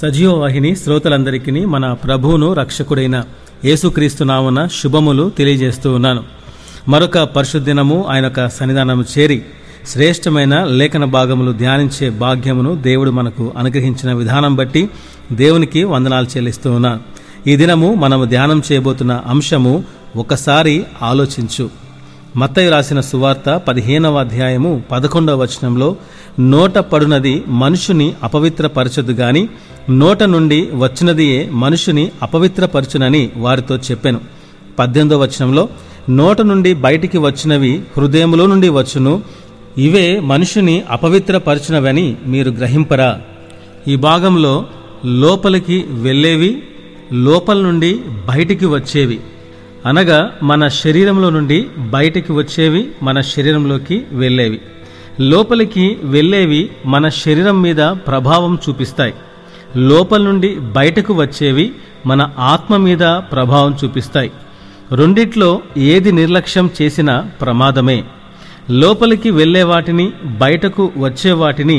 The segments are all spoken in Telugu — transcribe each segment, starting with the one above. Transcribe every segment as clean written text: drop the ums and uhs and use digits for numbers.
సజీవవాహిని శ్రోతలందరికీ మన ప్రభువును రక్షకుడైన యేసుక్రీస్తు నామమున శుభములు తెలియజేస్తూ ఉన్నాను. మరొక పరిశుద్ధినము ఆయన యొక్క సన్నిధానము చేరి శ్రేష్టమైన లేఖన భాగములు ధ్యానించే భాగ్యమును దేవుడు మనకు అనుగ్రహించిన విధానం బట్టి దేవునికి వందనాలు చెల్లిస్తూ ఉన్నాను. ఈ దినము మనము ధ్యానం చేయబోతున్న అంశము ఒకసారి ఆలోచించు. మత్తయి రాసిన సువార్త 15వ అధ్యాయము 11వ వచనంలో నోట పడునది మనుషుని అపవిత్రపరచదు గాని నోట నుండి వచ్చినదియే మనుషుని అపవిత్రపరచునని వారితో చెప్పెను. 18వ వచనంలో నోట నుండి బయటికి వచ్చినవి హృదయములో నుండి వచ్చును, ఇవే మనుషుని అపవిత్రపరచునవని మీరు గ్రహింపరా. ఈ భాగంలో లోపలికి వెళ్ళేవి, లోపల నుండి బయటికి వచ్చేవి అనగా మన శరీరంలో నుండి బయటికి వచ్చేవి, మన శరీరంలోకి వెళ్ళేవి. లోపలికి వెళ్ళేవి మన శరీరం మీద ప్రభావం చూపిస్తాయి. లోపల నుండి బయటకు వచ్చేవి మన ఆత్మ మీద ప్రభావం చూపిస్తాయి. రెండిట్లో ఏది నిర్లక్ష్యం చేసినా ప్రమాదమే. లోపలికి వెళ్ళే వాటిని, బయటకు వచ్చే వాటిని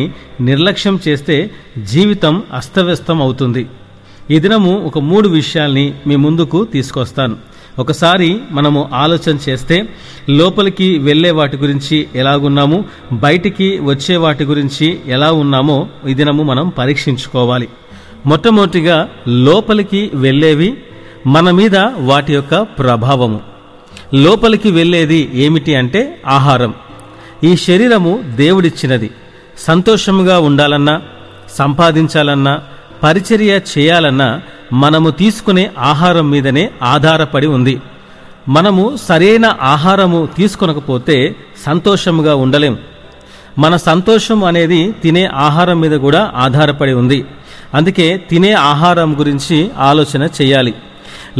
నిర్లక్ష్యం చేస్తే జీవితం అస్తవ్యస్తం అవుతుంది. ఈ దినము ఒక 3 విషయాల్ని మీ ముందుకు తీసుకొస్తాను. ఒకసారి మనము ఆలోచన చేస్తే లోపలికి వెళ్ళే వాటి గురించి ఎలాగున్నాము, బయటికి వచ్చే వాటి గురించి ఎలా ఉన్నామో ఈ దినము మనం పరీక్షించుకోవాలి. మొట్టమొదటిగా లోపలికి వెళ్ళేవి మన మీద వాటి యొక్క ప్రభావము. లోపలికి వెళ్ళేది ఏమిటి అంటే ఆహారం. ఈ శరీరము దేవుడిచ్చినది. సంతోషంగా ఉండాలన్నా, సంపాదించాలన్నా, పరిచర్య చేయాలన్నా మనము తీసుకునే ఆహారం మీదనే ఆధారపడి ఉంది. మనము సరైన ఆహారము తీసుకొనకపోతే సంతోషముగా ఉండలేం. మన సంతోషం అనేది తినే ఆహారం మీద కూడా ఆధారపడి ఉంది. అందుకే తినే ఆహారం గురించి ఆలోచన చేయాలి.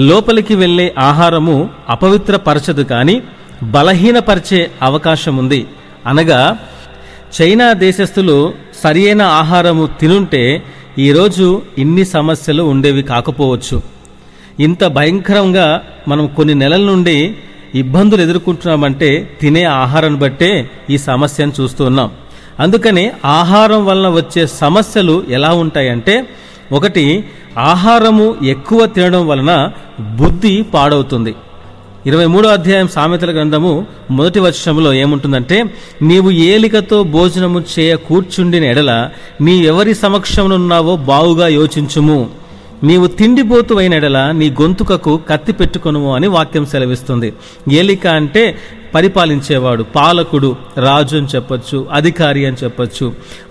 లోపలికి వెళ్ళే ఆహారము అపవిత్రపరచదు కానీ బలహీనపరిచే అవకాశం ఉంది. అనగా చైనా దేశస్థులు సరైన ఆహారము తినుంటే ఈరోజు ఇన్ని సమస్యలు ఉండేవి కాకపోవచ్చు. ఇంత భయంకరంగా మనం కొన్ని నెలల నుండి ఇబ్బందులు ఎదుర్కొంటున్నామంటే తినే ఆహారాన్ని బట్టే ఈ సమస్యను చూస్తున్నాం. అందుకని ఆహారం వలన వచ్చే సమస్యలు ఎలా ఉంటాయంటే, ఒకటి, ఆహారము ఎక్కువ తినడం వలన బుద్ధి పాడవుతుంది. 23వ అధ్యాయం సామెతల గ్రంథము 1వ వచనంలో ఏముంటుందంటే, నీవు ఏలికతో భోజనము చేయ కూర్చుండిన ఎడల నీ ఎవరి సమక్షంలోనున్నావో బావుగా యోచించుము, నీవు తిండిపోతు అయిన ఎడల నీ గొంతుకకు కత్తి పెట్టుకొనుము అని వాక్యం సెలవిస్తుంది. ఏలిక అంటే పరిపాలించేవాడు, పాలకుడు, రాజు అని చెప్పచ్చు, అధికారి అని చెప్పచ్చు.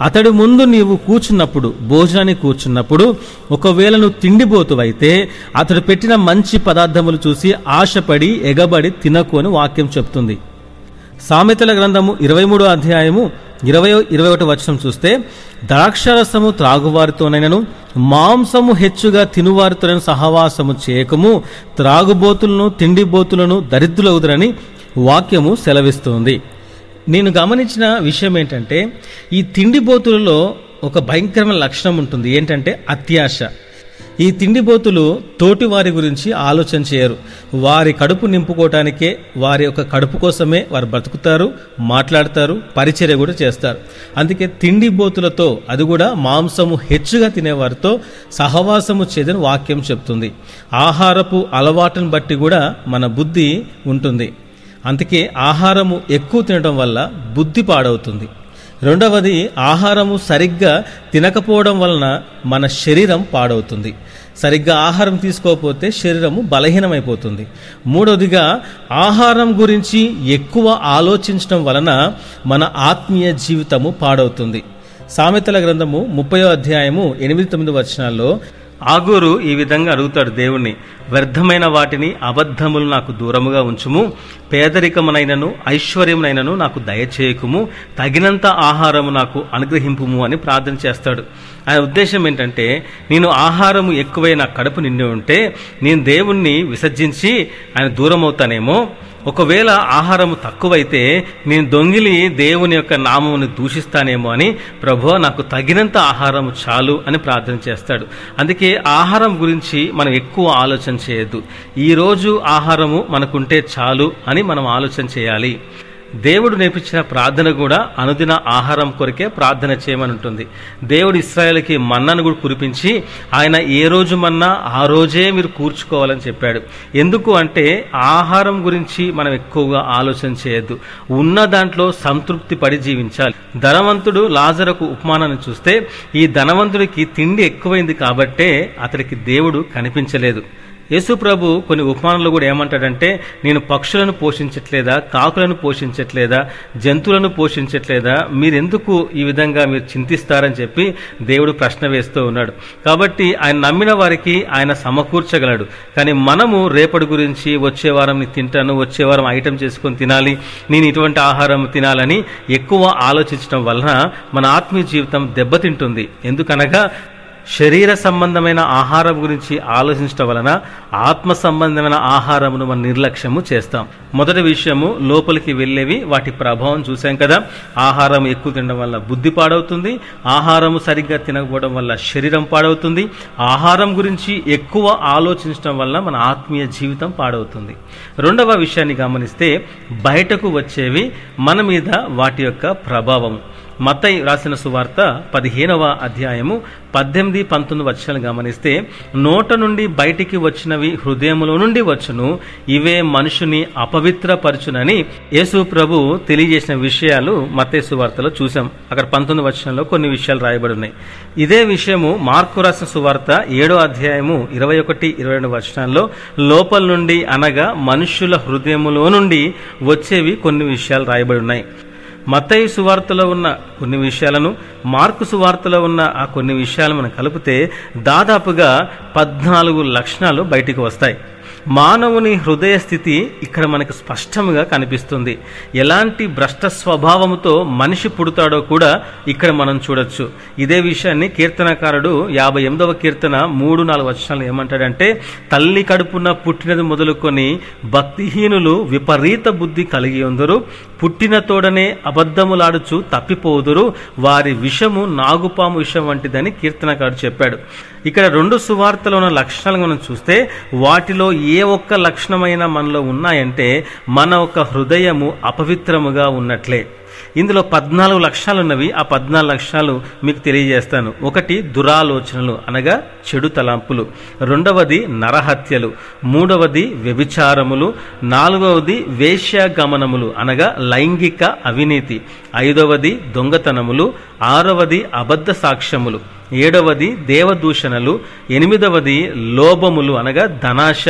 అతడు ముందు నీవు కూర్చున్నప్పుడు, భోజనానికి కూర్చున్నప్పుడు ఒకవేళ నువ్వు తిండిపోతువైతే అతడు పెట్టిన మంచి పదార్థములు చూసి ఆశపడి ఎగబడి తినకు అని వాక్యం చెప్తుంది. సామెతల గ్రంథము 23వ అధ్యాయము 20-21 వచనం చూస్తే, ద్రాక్షరసము త్రాగువారితోనైనను మాంసము హెచ్చుగా తినువారితోనైనా సహవాసము చేయకము, త్రాగుబోతులను తిండిబోతులను దరిద్రులవుదురని వాక్యము సెలవిస్తుంది. నేను గమనించిన విషయం ఏంటంటే, ఈ తిండిబోతులలో ఒక భయంకరమైన లక్షణం ఉంటుంది. ఏంటంటే అత్యాశ. ఈ తిండిబోతులు తోటి వారి గురించి ఆలోచన చేయరు. వారి కడుపు నింపుకోవటానికే, వారి యొక్క కడుపు కోసమే వారు బ్రతుకుతారు, మాట్లాడతారు, పరిచర్య కూడా చేస్తారు. అందుకే తిండిబోతులతో, అది కూడా మాంసము హెచ్చుగా తినేవారితో సహవాసము చేయదని వాక్యం చెప్తుంది. ఆహారపు అలవాటును బట్టి కూడా మన బుద్ధి ఉంటుంది. అందుకే ఆహారము ఎక్కువ తినడం వల్ల బుద్ధి పాడవుతుంది. రెండవది, ఆహారము సరిగ్గా తినకపోవడం వలన మన శరీరం పాడవుతుంది. సరిగ్గా ఆహారం తీసుకోకపోతే శరీరము బలహీనమైపోతుంది. మూడవదిగా, ఆహారం గురించి ఎక్కువ ఆలోచించడం వలన మన ఆత్మీయ జీవితము పాడవుతుంది. సామెతల గ్రంథము 30వ అధ్యాయము 8-9 వచనాల్లో ఆగూరు ఈ విధంగా అడుగుతాడు దేవుణ్ణి, వ్యర్థమైన వాటిని అబద్ధములు నాకు దూరముగా ఉంచుము, పేదరికమునైనను ఐశ్వర్యమునైనను నాకు దయచేయకుము, తగినంత ఆహారము నాకు అనుగ్రహింపుము అని ప్రార్థన చేస్తాడు. ఆయన ఉద్దేశం ఏంటంటే, నేను ఆహారము ఎక్కువై నా కడుపు నిండి ఉంటే నేను దేవుణ్ణి విసర్జించి ఆయన దూరం అవుతానేమో. ఒకవేళ ఆహారము తక్కువైతే నేను దొంగిలి దేవుని యొక్క నామమును దూషిస్తానేమో అని, ప్రభువా నాకు తగినంత ఆహారము చాలు అని ప్రార్థన చేస్తాడు. అందుకే ఆహారం గురించి మనం ఎక్కువ ఆలోచన చేయొద్దు. ఈరోజు ఆహారము మనకుంటే చాలు అని మనం ఆలోచన చేయాలి. దేవుడు నేర్పించిన ప్రార్థన కూడా అనుదిన ఆహారం కొరకే ప్రార్థన చేయమని ఉంటుంది. దేవుడు ఇస్రాయేల్కి మన్నాను కూడా కురిపించి ఆయన ఏ రోజు మన్నా ఆ రోజే మీరు కూర్చుకోవాలని చెప్పాడు. ఎందుకు అంటే ఆహారం గురించి మనం ఎక్కువగా ఆలోచన చేయొద్దు, ఉన్న దాంట్లో సంతృప్తి పడి జీవించాలి. ధనవంతుడు లాజరుకు ఉపమానాన్ని చూస్తే ఈ ధనవంతుడికి తిండి ఎక్కువైంది కాబట్టే అతడికి దేవుడు కనిపించలేదు. యేసు ప్రభు కొన్ని ఉపమానాలు కూడా ఏమంటాడంటే, నేను పక్షులను పోషించట్లేదా, కాకులను పోషించట్లేదా, జంతువులను పోషించట్లేదా, మీరెందుకు ఈ విధంగా మీరు చింతిస్తారని చెప్పి దేవుడు ప్రశ్న వేస్తూ ఉన్నాడు. కాబట్టి ఆయన నమ్మిన వారికి ఆయన సమకూర్చగలడు. కానీ మనము రేపటి గురించి, వచ్చే వారం నేను తింటాను, వచ్చే వారం ఐటమ్ చేసుకొని తినాలి, నేను ఇటువంటి ఆహారం తినాలని ఎక్కువ ఆలోచించడం వలన మన ఆత్మీయ జీవితం దెబ్బతింటుంది. ఎందుకనగా శరీర సంబంధమైన ఆహారం గురించి ఆలోచించడం వలన ఆత్మ సంబంధమైన ఆహారమును మనం నిర్లక్ష్యము చేస్తాం. మొదటి విషయము లోపలికి వెళ్ళేవి, వాటి ప్రభావం చూసాం కదా. ఆహారం ఎక్కువ తినడం వల్ల బుద్ధి పాడవుతుంది, ఆహారం సరిగ్గా తినకపోవడం వల్ల శరీరం పాడవుతుంది, ఆహారం గురించి ఎక్కువ ఆలోచించడం వల్ల మన ఆత్మీయ జీవితం పాడవుతుంది. రెండవ విషయాన్ని గమనిస్తే బయటకు వచ్చేవి మన మీద వాటి యొక్క ప్రభావం. మత్తయి రాసిన సువార్త 15వ అధ్యాయము 18-19 వచనాలను గమనిస్తే, నోట నుండి బయటికి వచ్చినవి హృదయములో నుండి వచ్చును, ఇవే మనుషుని అపవిత్రపరచునని యేసు ప్రభు తెలియజేసిన విషయాలు మత్తయి సువార్తలో చూసాం. అక్కడ 19వ వచనంలో కొన్ని విషయాలు రాయబడి ఉన్నాయి. ఇదే విషయము మార్కు రాసిన సువార్త 7వ అధ్యాయము 21-22 వచనాల్లో లోపల నుండి అనగా మనుషుల హృదయములో నుండి వచ్చేవి కొన్ని విషయాలు రాయబడి ఉన్నాయి. మత్తయి సువార్తలో ఉన్న కొన్ని విషయాలను మార్కు సువార్తలో ఉన్న ఆ కొన్ని విషయాలు మనం కలిపితే దాదాపుగా 14 లక్షణాలు బయటికి వస్తాయి. మానవుని హృదయ స్థితి ఇక్కడ మనకు స్పష్టంగా కనిపిస్తుంది. ఎలాంటి భ్రష్ట స్వభావంతో మనిషి పుడతాడో కూడా ఇక్కడ మనం చూడొచ్చు. ఇదే విషయాన్ని కీర్తనకారుడు 58వ కీర్తన 3-4 వచనాలు ఏమంటాడంటే, తల్లి కడుపున పుట్టినది మొదలుకొని భక్తిహీనులు విపరీత బుద్ధి కలిగి ఉందరు, పుట్టిన తోడనే అబద్ధములాడుచు తప్పిపోదురు, వారి విషము నాగుపాము విషం వంటిదని కీర్తనకారుడు చెప్పాడు. ఇక్కడ రెండు సువార్తలో ఉన్న లక్షణాలు మనం చూస్తే వాటిలో ఏ ఒక్క లక్షణమైన మనలో ఉన్నాయంటే మన ఒక హృదయము అపవిత్రముగా ఉన్నట్లే. ఇందులో 14 లక్షణాలు ఉన్నవి. ఆ 14 లక్షణాలు మీకు తెలియజేస్తాను. ఒకటి దురాలోచనలు అనగా చెడు తలంపులు, రెండవది నరహత్యలు, మూడవది వ్యభిచారములు, నాలుగవది వేశ్యాగమనములు అనగా లైంగిక అవినీతి, ఐదవది దొంగతనములు, ఆరవది అబద్ధ సాక్ష్యములు, 7వది దేవదూషణలు, 8వది లోభములు అనగా ధనాశ,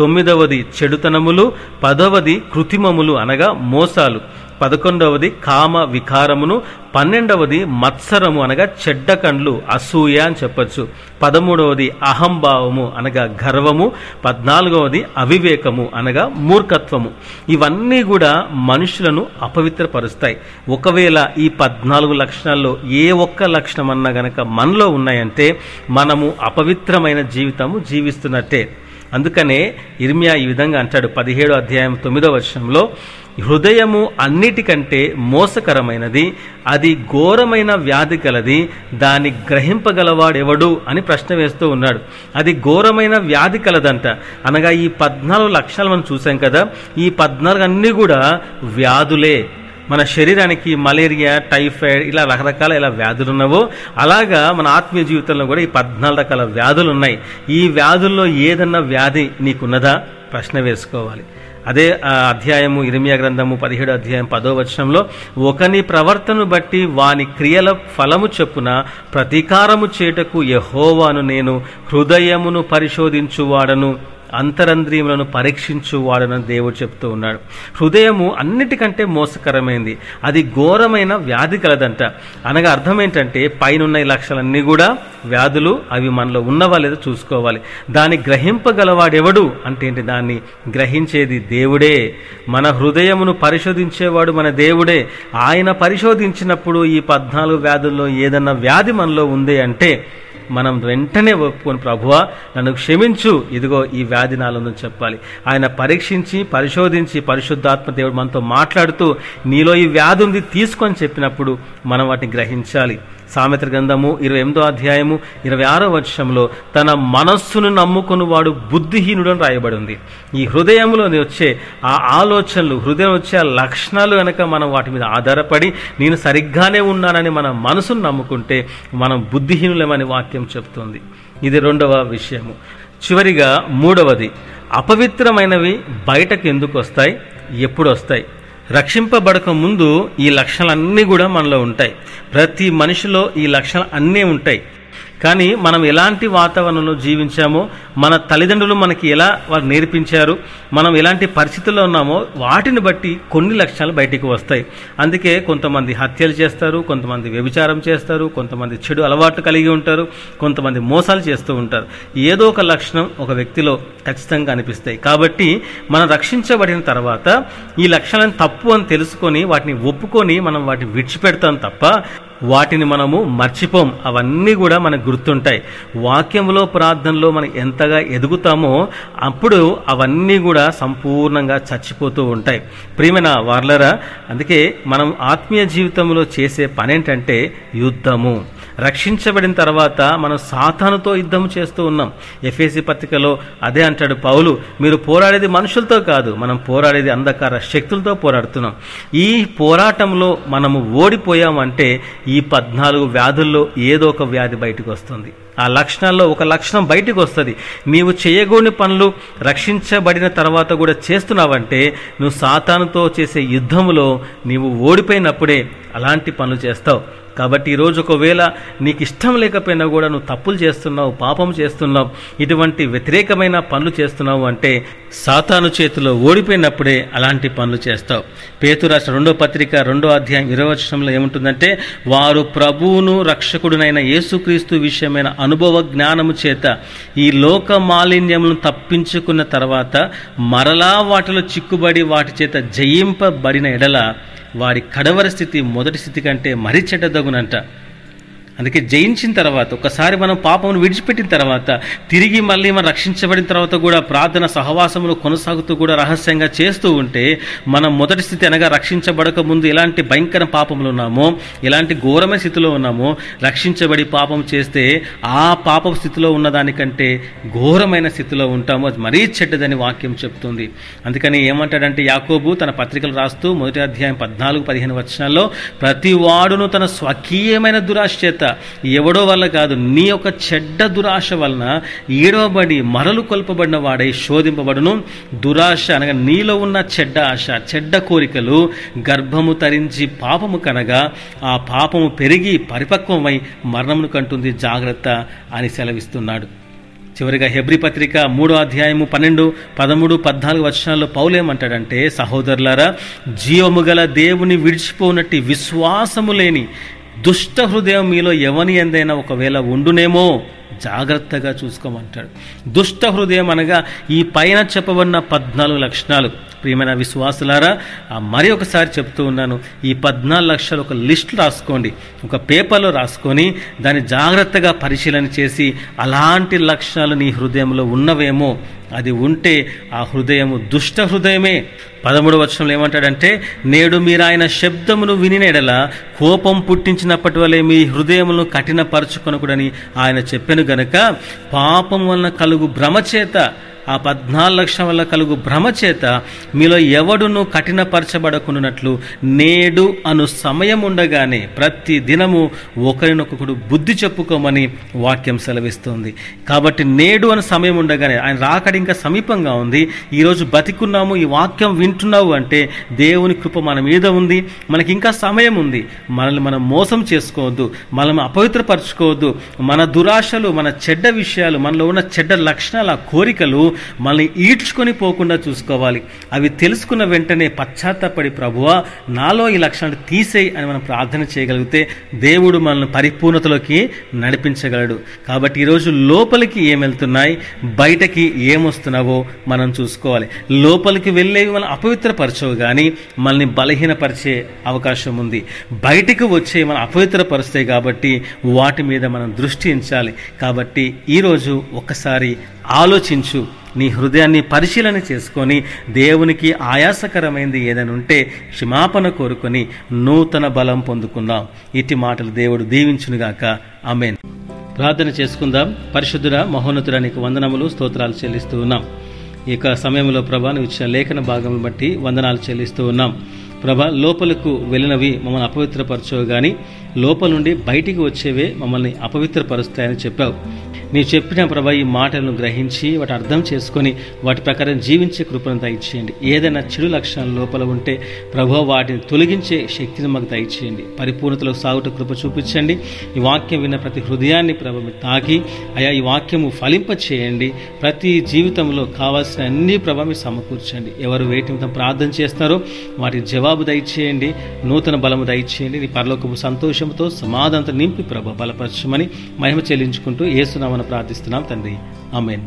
9వది చెడుతనములు, 10వది కృత్రిమములు అనగా మోసాలు, 11వది కామ వికారమును, 12వది మత్సరము అనగా చెడ్డ కండ్లు అసూయ అని చెప్పచ్చు, 13వది అహంభావము అనగా గర్వము, 14వది అవివేకము అనగా మూర్ఖత్వము. ఇవన్నీ కూడా మనుషులను అపవిత్రపరుస్తాయి. ఒకవేళ ఈ 14 లక్షణాల్లో ఏ ఒక్క లక్షణం అన్నా గనక మనలో ఉన్నాయంటే మనము అపవిత్రమైన జీవితము జీవిస్తున్నట్టే. అందుకనే ఇర్మియా ఈ విధంగా అంటాడు 17వ అధ్యాయం 9వ వచనంలో, హృదయము అన్నిటికంటే మోసకరమైనది, అది ఘోరమైన వ్యాధి కలది, దాన్ని గ్రహింపగలవాడెవడు అని ప్రశ్న వేస్తూ ఉన్నాడు. అది ఘోరమైన వ్యాధి కలదంట అనగా ఈ 14 లక్షణాలు మనం చూసాం కదా. ఈ 14 అన్నీ కూడా వ్యాధులే. మన శరీరానికి మలేరియా, టైఫాయిడ్ ఇలా రకరకాల ఇలా వ్యాధులు ఉన్నావో అలాగా మన ఆత్మీయ జీవితంలో కూడా ఈ 14 రకాల వ్యాధులు ఉన్నాయి. ఈ వ్యాధుల్లో ఏదన్నా వ్యాధి నీకున్నదా ప్రశ్న వేసుకోవాలి. అదే అధ్యాయము ఇర్మియా గ్రంథము 17వ అధ్యాయం 10వ వచనంలో, ఒకని ప్రవర్తనను బట్టి వాని క్రియల ఫలము చొప్పున ప్రతీకారము చేయుటకు యెహోవాను నేను, హృదయమును పరిశోధించువాడను, అంతరంద్రియములను పరీక్షించువాడనని దేవుడు చెప్తూ ఉన్నాడు. హృదయము అన్నిటికంటే మోసకరమైంది, అది ఘోరమైన వ్యాధి కలదంట అనగా అర్థం ఏంటంటే పైనున్న ఈ లక్షణాలన్నీ కూడా వ్యాధులు. అవి మనలో ఉన్నవా లేదో చూసుకోవాలి. దాన్ని గ్రహింపగలవాడెవడు అంటే ఏంటి, దాన్ని గ్రహించేది దేవుడే. మన హృదయమును పరిశోధించేవాడు మన దేవుడే. ఆయన పరిశోధించినప్పుడు ఈ 14 వ్యాధుల్లో ఏదన్నా వ్యాధి మనలో ఉంది అంటే మనం వెంటనే ఒప్పుకొని, ప్రభువా నన్ను క్షమించు, ఇదిగో ఈ వ్యాధి నాలను చెప్పాలి. ఆయన పరీక్షించి పరిశోధించి పరిశుద్ధాత్మ దేవుడు మనతో మాట్లాడుతూ నీలో ఈ వ్యాధి ఉంది తీసుకొని చెప్పినప్పుడు మనం వాటిని గ్రహించాలి. సామెతల గ్రంథము 28వ అధ్యాయము 26వ వచనంలో తన మనస్సును నమ్ముకుని వాడు బుద్ధిహీనుడు అని రాయబడి ఉంది. ఈ హృదయంలోని వచ్చే ఆ ఆలోచనలు, హృదయం వచ్చే ఆ లక్షణాలు కనుక మనం వాటి మీద ఆధారపడి నేను సరిగ్గానే ఉన్నానని మన మనసును నమ్ముకుంటే మనం బుద్ధిహీనులమని వాక్యం చెప్తుంది. ఇది రెండవ విషయము. చివరిగా మూడవది, అపవిత్రమైనవి బయటకు ఎందుకు వస్తాయి, ఎప్పుడు వస్తాయి? రక్షింపబడక ముందు ఈ లక్షణాలన్నీ కూడా మనలో ఉంటాయి. ప్రతి మనిషిలో ఈ లక్షణాలు అన్నీ ఉంటాయి. కానీ మనం ఎలాంటి వాతావరణంలో జీవించామో, మన తల్లిదండ్రులు మనకి ఎలా వారు నేర్పించారు, మనం ఎలాంటి పరిస్థితుల్లో ఉన్నామో వాటిని బట్టి కొన్ని లక్షణాలు బయటకు వస్తాయి. అందుకే కొంతమంది హత్యలు చేస్తారు, కొంతమంది వ్యభిచారం చేస్తారు, కొంతమంది చెడు అలవాట్లు కలిగి ఉంటారు, కొంతమంది మోసాలు చేస్తూ ఉంటారు. ఏదో ఒక లక్షణం ఒక వ్యక్తిలో ఖచ్చితంగా అనిపిస్తాయి. కాబట్టి మనం రక్షించబడిన తర్వాత ఈ లక్షణాలను తప్పు అని తెలుసుకొని వాటిని ఒప్పుకొని మనం వాటిని విడిచిపెడతాం తప్ప వాటిని మనము మర్చిపోం. అవన్నీ కూడా మనకు గుర్తుంటాయి. వాక్యంలో, ప్రార్థనలో మనం ఎంతగా ఎదుగుతామో అప్పుడు అవన్నీ కూడా సంపూర్ణంగా చచ్చిపోతూ ఉంటాయి. ప్రియమైన వారలారా, అందుకే మనం ఆత్మీయ జీవితంలో చేసే పని ఏంటంటే యుద్ధము. రక్షించబడిన తర్వాత మనం సాతానుతో యుద్ధం చేస్తూ ఉన్నాం. ఎఫెసీ పత్రికలో అదే అంటాడు పౌలు, మీరు పోరాడేది మనుషులతో కాదు, మనం పోరాడేది అంధకార శక్తులతో పోరాడుతున్నాం. ఈ పోరాటంలో మనము ఓడిపోయామంటే ఈ 14 వ్యాధుల్లో ఏదో ఒక వ్యాధి బయటకు వస్తుంది. ఆ లక్షణాల్లో ఒక లక్షణం బయటకు వస్తుంది. నీవు చేయగూని పనులు రక్షించబడిన తర్వాత కూడా చేస్తున్నావంటే నువ్వు సాతానుతో చేసే యుద్ధంలో నీవు ఓడిపోయినప్పుడే అలాంటి పనులు చేస్తావు. కాబట్టి ఈరోజు ఒకవేళ నీకు ఇష్టం లేకపోయినా కూడా నువ్వు తప్పులు చేస్తున్నావు, పాపం చేస్తున్నావు, ఇటువంటి వ్యతిరేకమైన పనులు చేస్తున్నావు అంటే సాతాను చేతిలో ఓడిపోయినప్పుడే అలాంటి పనులు చేస్తావు. పేతురు రాసిన 2వ పత్రిక 2వ అధ్యాయం 20వ వచనంలో ఏముంటుందంటే, వారు ప్రభువును రక్షకుడునైన యేసుక్రీస్తు విషయమైన అనుభవ జ్ఞానము చేత ఈ లోక మాలిన్యములను తప్పించుకున్న తర్వాత మరలా వాటిలో చిక్కుబడి వాటి చేత జయింపబడిన ఎడల వారి కడవర స్థితి మొదటి స్థితి కంటే మరీ చెడ్డదగునంట. అందుకే జయించిన తర్వాత, ఒకసారి మనం పాపమును విడిచిపెట్టిన తర్వాత, తిరిగి మళ్ళీ మనం రక్షించబడిన తర్వాత కూడా ప్రార్థన సహవాసములు కొనసాగుతూ కూడా రహస్యంగా చేస్తూ ఉంటే మనం మొదటి స్థితి అనగా రక్షించబడక ముందు ఎలాంటి భయంకర పాపములు ఉన్నామో, ఎలాంటి ఘోరమైన స్థితిలో ఉన్నామో, రక్షించబడి పాపం చేస్తే ఆ పాప స్థితిలో ఉన్నదానికంటే ఘోరమైన స్థితిలో ఉంటామో. అది మరీ చెడ్డదని వాక్యం చెప్తుంది. అందుకని ఏమంటాడంటే యాకోబు తన పత్రికలు రాస్తూ 1వ అధ్యాయం 14-15 వచనాల్లో, ప్రతి వాడును తన స్వకీయమైన దురాశ చేత, ఎవడో వల్ల కాదు, నీ యొక్క చెడ్డ దురాశ వలన ఏడవబడి మరలు కొల్పబడిన వాడై శోధింపబడును. దురాశ అనగా నీలో ఉన్న చెడ్డ ఆశ, చెడ్డ కోరికలు గర్భము తరించి పాపము కనగా ఆ పాపము పెరిగి పరిపక్వమై మరణమును కంటుంది. జాగ్రత్త అని సెలవిస్తున్నాడు. చివరిగా హెబ్రీ పత్రిక 3వ అధ్యాయము 12, 13, 14 వచనాల్లో పౌలు ఏమంటాడంటే, సహోదరులారా, జీవము గల దేవుని విడిచిపోనట్టి విశ్వాసము లేని దుష్ట హృదయం మీలో ఎవని ఎందైనా ఒకవేళ ఉండునేమో జాగ్రత్తగా చూసుకోమంటాడు. దుష్ట హృదయం అనగా ఈ పైన చెప్పబడిన 14 లక్షణాలు. ప్రియమైన విశ్వాసులారా, మరి ఒకసారి చెప్తూ ఉన్నాను, ఈ 14 లక్షలు ఒక లిస్ట్ రాసుకోండి, ఒక పేపర్లో రాసుకొని దాన్ని జాగ్రత్తగా పరిశీలన చేసి అలాంటి లక్షణాలు నీ హృదయంలో ఉన్నవేమో, అది ఉంటే ఆ హృదయము దుష్ట హృదయమే. 13వ వచనంలో ఏమంటాడంటే, నేడు మీరు ఆయన శబ్దమును వినినెడల కోపం పుట్టించినప్పటి వలె మీ హృదయములను కఠినపరచుకొనకూడని ఆయన చెప్పెను గనక పాపం వలన కలుగు భ్రమచేత, ఆ 14 లక్షల వల్ల కలుగు భ్రమచేత మీలో ఎవడును కఠినపరచబడకున్నట్లు నేడు అను సమయం ఉండగానే ప్రతి దినము ఒకరినొకడు బుద్ధి చెప్పుకోమని వాక్యం సెలవిస్తుంది. కాబట్టి నేడు అను సమయం ఉండగానే, ఆయన రాకడ ఇంకా సమీపంగా ఉంది, ఈరోజు బతికున్నాము, ఈ వాక్యం వింటున్నావు అంటే దేవుని కృప మన మీద ఉంది, మనకి ఇంకా సమయం ఉంది. మనల్ని మనం మోసం చేసుకోవద్దు, మనం అపవిత్రపరచుకోవద్దు. మన దురాశలు, మన చెడ్డ విషయాలు, మనలో ఉన్న చెడ్డ లక్షణాలు, ఆ కోరికలు మనల్ని ఈడ్చుకొని పోకుండా చూసుకోవాలి. అవి తెలుసుకున్న వెంటనే పశ్చాత్తపడి ప్రభువా నాలో ఈ లక్షణాలు తీసేయి అని మనం ప్రార్థన చేయగలిగితే దేవుడు మనల్ని పరిపూర్ణతలోకి నడిపించగలడు. కాబట్టి ఈరోజు లోపలికి ఏమెళ్తున్నాయి, బయటకి ఏమొస్తున్నావో మనం చూసుకోవాలి. లోపలికి వెళ్ళేవి మనం అపవిత్రపరచవు కానీ మనల్ని బలహీనపరిచే అవకాశం ఉంది. బయటకు వచ్చే మనం అపవిత్రపరుస్తాయి కాబట్టి వాటి మీద మనం దృష్టి ఉంచాలి. కాబట్టి ఈరోజు ఒక్కసారి ఆలోచించు, నీ హృదయాన్ని పరిశీలన చేసుకొని దేవునికి ఆయాసకరమైంది ఏదైనా ఉంటే క్షమాపణ కోరుకొని నూతన బలం పొందుకుందాం. ఇటు మాటలు దేవుడు దీవించునుగాక. ఆమేన్. ప్రార్థన చేసుకుందాం. పరిశుద్ధుడా, మహోన్నతుడా, నీకు వందనములు స్తోత్రాలు చెల్లిస్తూ ఉన్నాం. ఈ యొక్క సమయంలో ప్రభా, నువ్వు ఇచ్చిన లేఖన భాగం బట్టి వందనాలు చెల్లిస్తూ ఉన్నాం. ప్రభా, లోపలకు వెళ్ళినవి మమ్మల్ని అపవిత్రపరచవు, కానీ లోపల నుండి బయటికి వచ్చేవే మమ్మల్ని అపవిత్రపరుస్తాయని చెప్పావు. నీవు చెప్పిన ప్రభా, ఈ మాటలను గ్రహించి వాటి అర్థం చేసుకొని వాటి ప్రకారం జీవించే కృపను దయచేయండి. ఏదైనా చెడు లక్షణాలు లోపల ఉంటే ప్రభా, వాటిని తొలగించే శక్తిని మాకు దయచేయండి. పరిపూర్ణతలో సాగుట కృప చూపించండి. ఈ వాక్యం విన్న ప్రతి హృదయాన్ని ప్రభా తాకి అయా ఈ వాక్యము ఫలింపచేయండి. ప్రతి జీవితంలో కావాల్సిన అన్ని ప్రభా మీరు సమకూర్చండి. ఎవరు వేటి మీద ప్రార్థన చేస్తారో వాటి జవాబు దయచేయండి. నూతన బలము దయచేయండి. నీ పరలోకపు సంతోషంతో సమాధానంతో నింపి ప్రభా బలపరచమని మహిమ చెల్లించుకుంటూ యేసు నామమున ప్రార్థిస్తున్నాం తండ్రి. ఆమేన్.